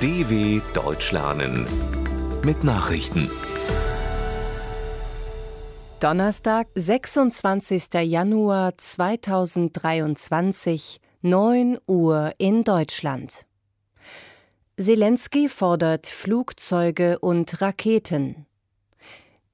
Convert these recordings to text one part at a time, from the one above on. DW Deutsch lernen mit Nachrichten. Donnerstag, 26. Januar 2023, 9 Uhr in Deutschland. Selenskyj fordert Flugzeuge und Raketen.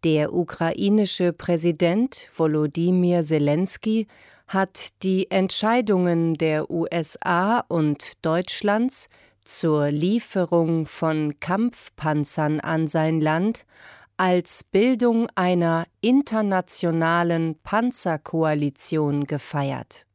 Der ukrainische Präsident Volodymyr Zelensky hat die Entscheidungen der USA und Deutschlands zur Lieferung von Kampfpanzern an sein Land als Bildung einer internationalen Panzerkoalition gefeiert.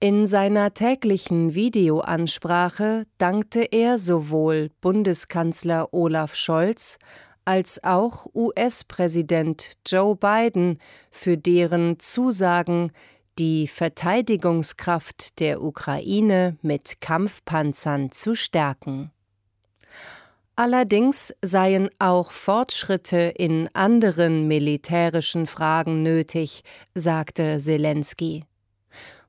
In seiner täglichen Videoansprache dankte er sowohl Bundeskanzler Olaf Scholz als auch US-Präsident Joe Biden für deren Zusagen, die Verteidigungskraft der Ukraine mit Kampfpanzern zu stärken. Allerdings seien auch Fortschritte in anderen militärischen Fragen nötig, sagte Selenskyj.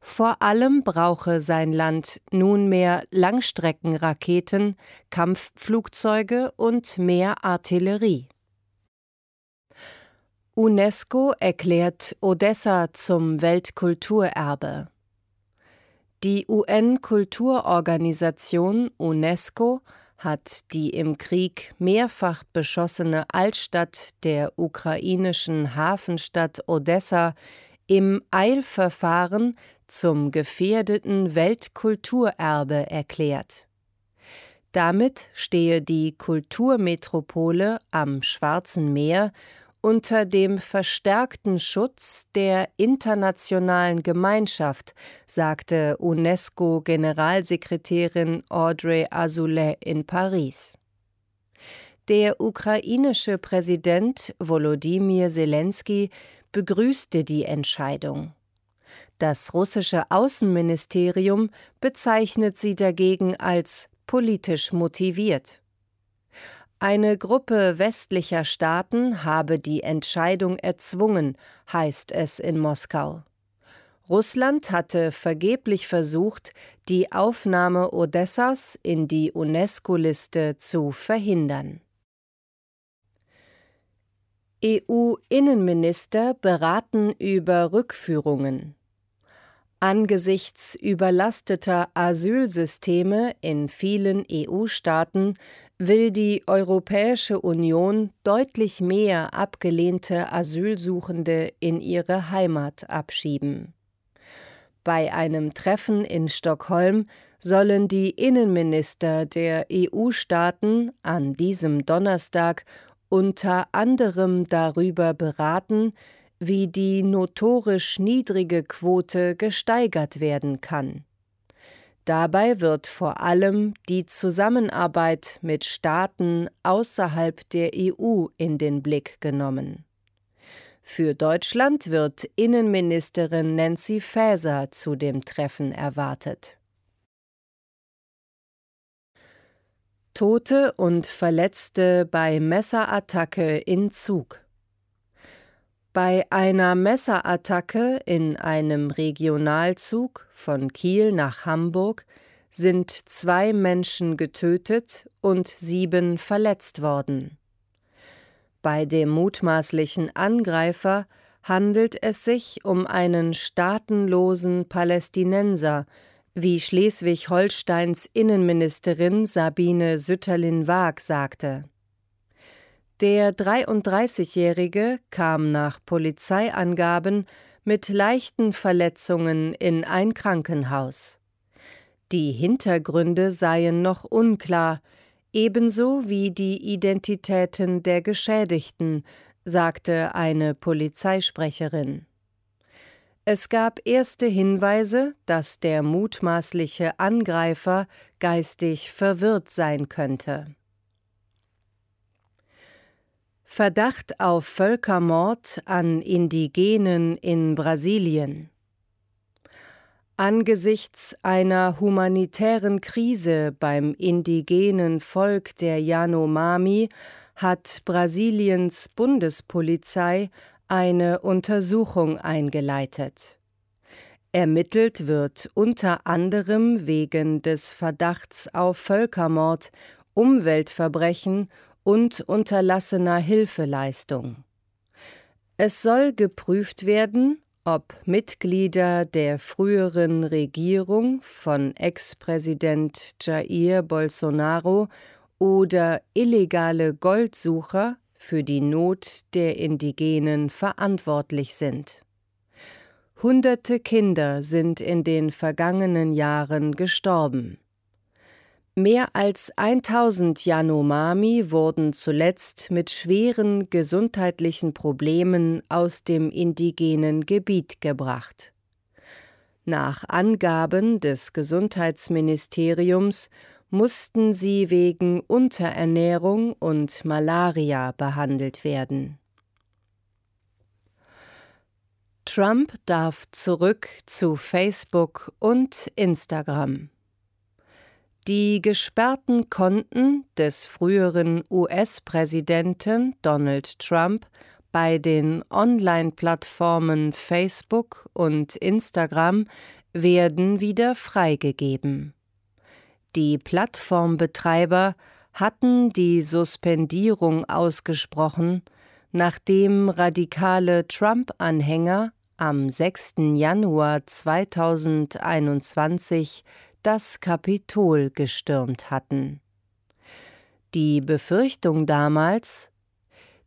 Vor allem brauche sein Land nunmehr Langstreckenraketen, Kampfflugzeuge und mehr Artillerie. UNESCO erklärt Odessa zum Weltkulturerbe. Die UN-Kulturorganisation UNESCO hat die im Krieg mehrfach beschossene Altstadt der ukrainischen Hafenstadt Odessa im Eilverfahren zum gefährdeten Weltkulturerbe erklärt. Damit stehe die Kulturmetropole am Schwarzen Meer unter dem verstärkten Schutz der internationalen Gemeinschaft, sagte UNESCO-Generalsekretärin Audrey Azoulay in Paris. Der ukrainische Präsident Volodymyr Zelensky begrüßte die Entscheidung. Das russische Außenministerium bezeichnet sie dagegen als politisch motiviert. Eine Gruppe westlicher Staaten habe die Entscheidung erzwungen, heißt es in Moskau. Russland hatte vergeblich versucht, die Aufnahme Odessas in die UNESCO-Liste zu verhindern. EU-Innenminister beraten über Rückführungen. Angesichts überlasteter Asylsysteme in vielen EU-Staaten will die Europäische Union deutlich mehr abgelehnte Asylsuchende in ihre Heimat abschieben. Bei einem Treffen in Stockholm sollen die Innenminister der EU-Staaten an diesem Donnerstag unter anderem darüber beraten, wie die notorisch niedrige Quote gesteigert werden kann. Dabei wird vor allem die Zusammenarbeit mit Staaten außerhalb der EU in den Blick genommen. Für Deutschland wird Innenministerin Nancy Faeser zu dem Treffen erwartet. Tote und Verletzte bei Messerattacke in Zug. Bei einer Messerattacke in einem Regionalzug von Kiel nach Hamburg sind 2 Menschen getötet und 7 verletzt worden. Bei dem mutmaßlichen Angreifer handelt es sich um einen staatenlosen Palästinenser, wie Schleswig-Holsteins Innenministerin Sabine Sütterlin-Waag sagte. Der 33-Jährige kam nach Polizeiangaben mit leichten Verletzungen in ein Krankenhaus. Die Hintergründe seien noch unklar, ebenso wie die Identitäten der Geschädigten, sagte eine Polizeisprecherin. Es gab erste Hinweise, dass der mutmaßliche Angreifer geistig verwirrt sein könnte. Verdacht auf Völkermord an Indigenen in Brasilien. Angesichts einer humanitären Krise beim indigenen Volk der Yanomami hat Brasiliens Bundespolizei eine Untersuchung eingeleitet. Ermittelt wird unter anderem wegen des Verdachts auf Völkermord, Umweltverbrechen und unterlassener Hilfeleistung. Es soll geprüft werden, ob Mitglieder der früheren Regierung von Ex-Präsident Jair Bolsonaro oder illegale Goldsucher für die Not der Indigenen verantwortlich sind. Hunderte Kinder sind in den vergangenen Jahren gestorben. Mehr als 1000 Yanomami wurden zuletzt mit schweren gesundheitlichen Problemen aus dem indigenen Gebiet gebracht. Nach Angaben des Gesundheitsministeriums mussten sie wegen Unterernährung und Malaria behandelt werden. Trump darf zurück zu Facebook und Instagram. Die gesperrten Konten des früheren US-Präsidenten Donald Trump bei den Online-Plattformen Facebook und Instagram werden wieder freigegeben. Die Plattformbetreiber hatten die Suspendierung ausgesprochen, nachdem radikale Trump-Anhänger am 6. Januar 2021 das Kapitol gestürmt hatten. Die Befürchtung damals: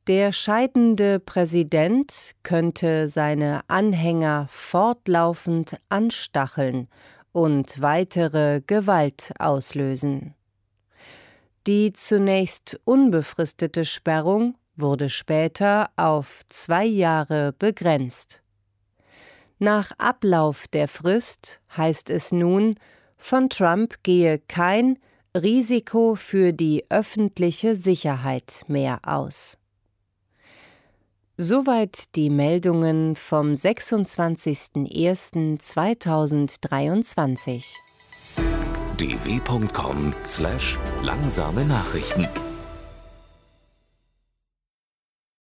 Der scheidende Präsident könnte seine Anhänger fortlaufend anstacheln und weitere Gewalt auslösen. Die zunächst unbefristete Sperrung wurde später auf 2 Jahre begrenzt. Nach Ablauf der Frist heißt es nun, von Trump gehe kein Risiko für die öffentliche Sicherheit mehr aus. Soweit die Meldungen vom 26.01.2023. dw.com/langsame Nachrichten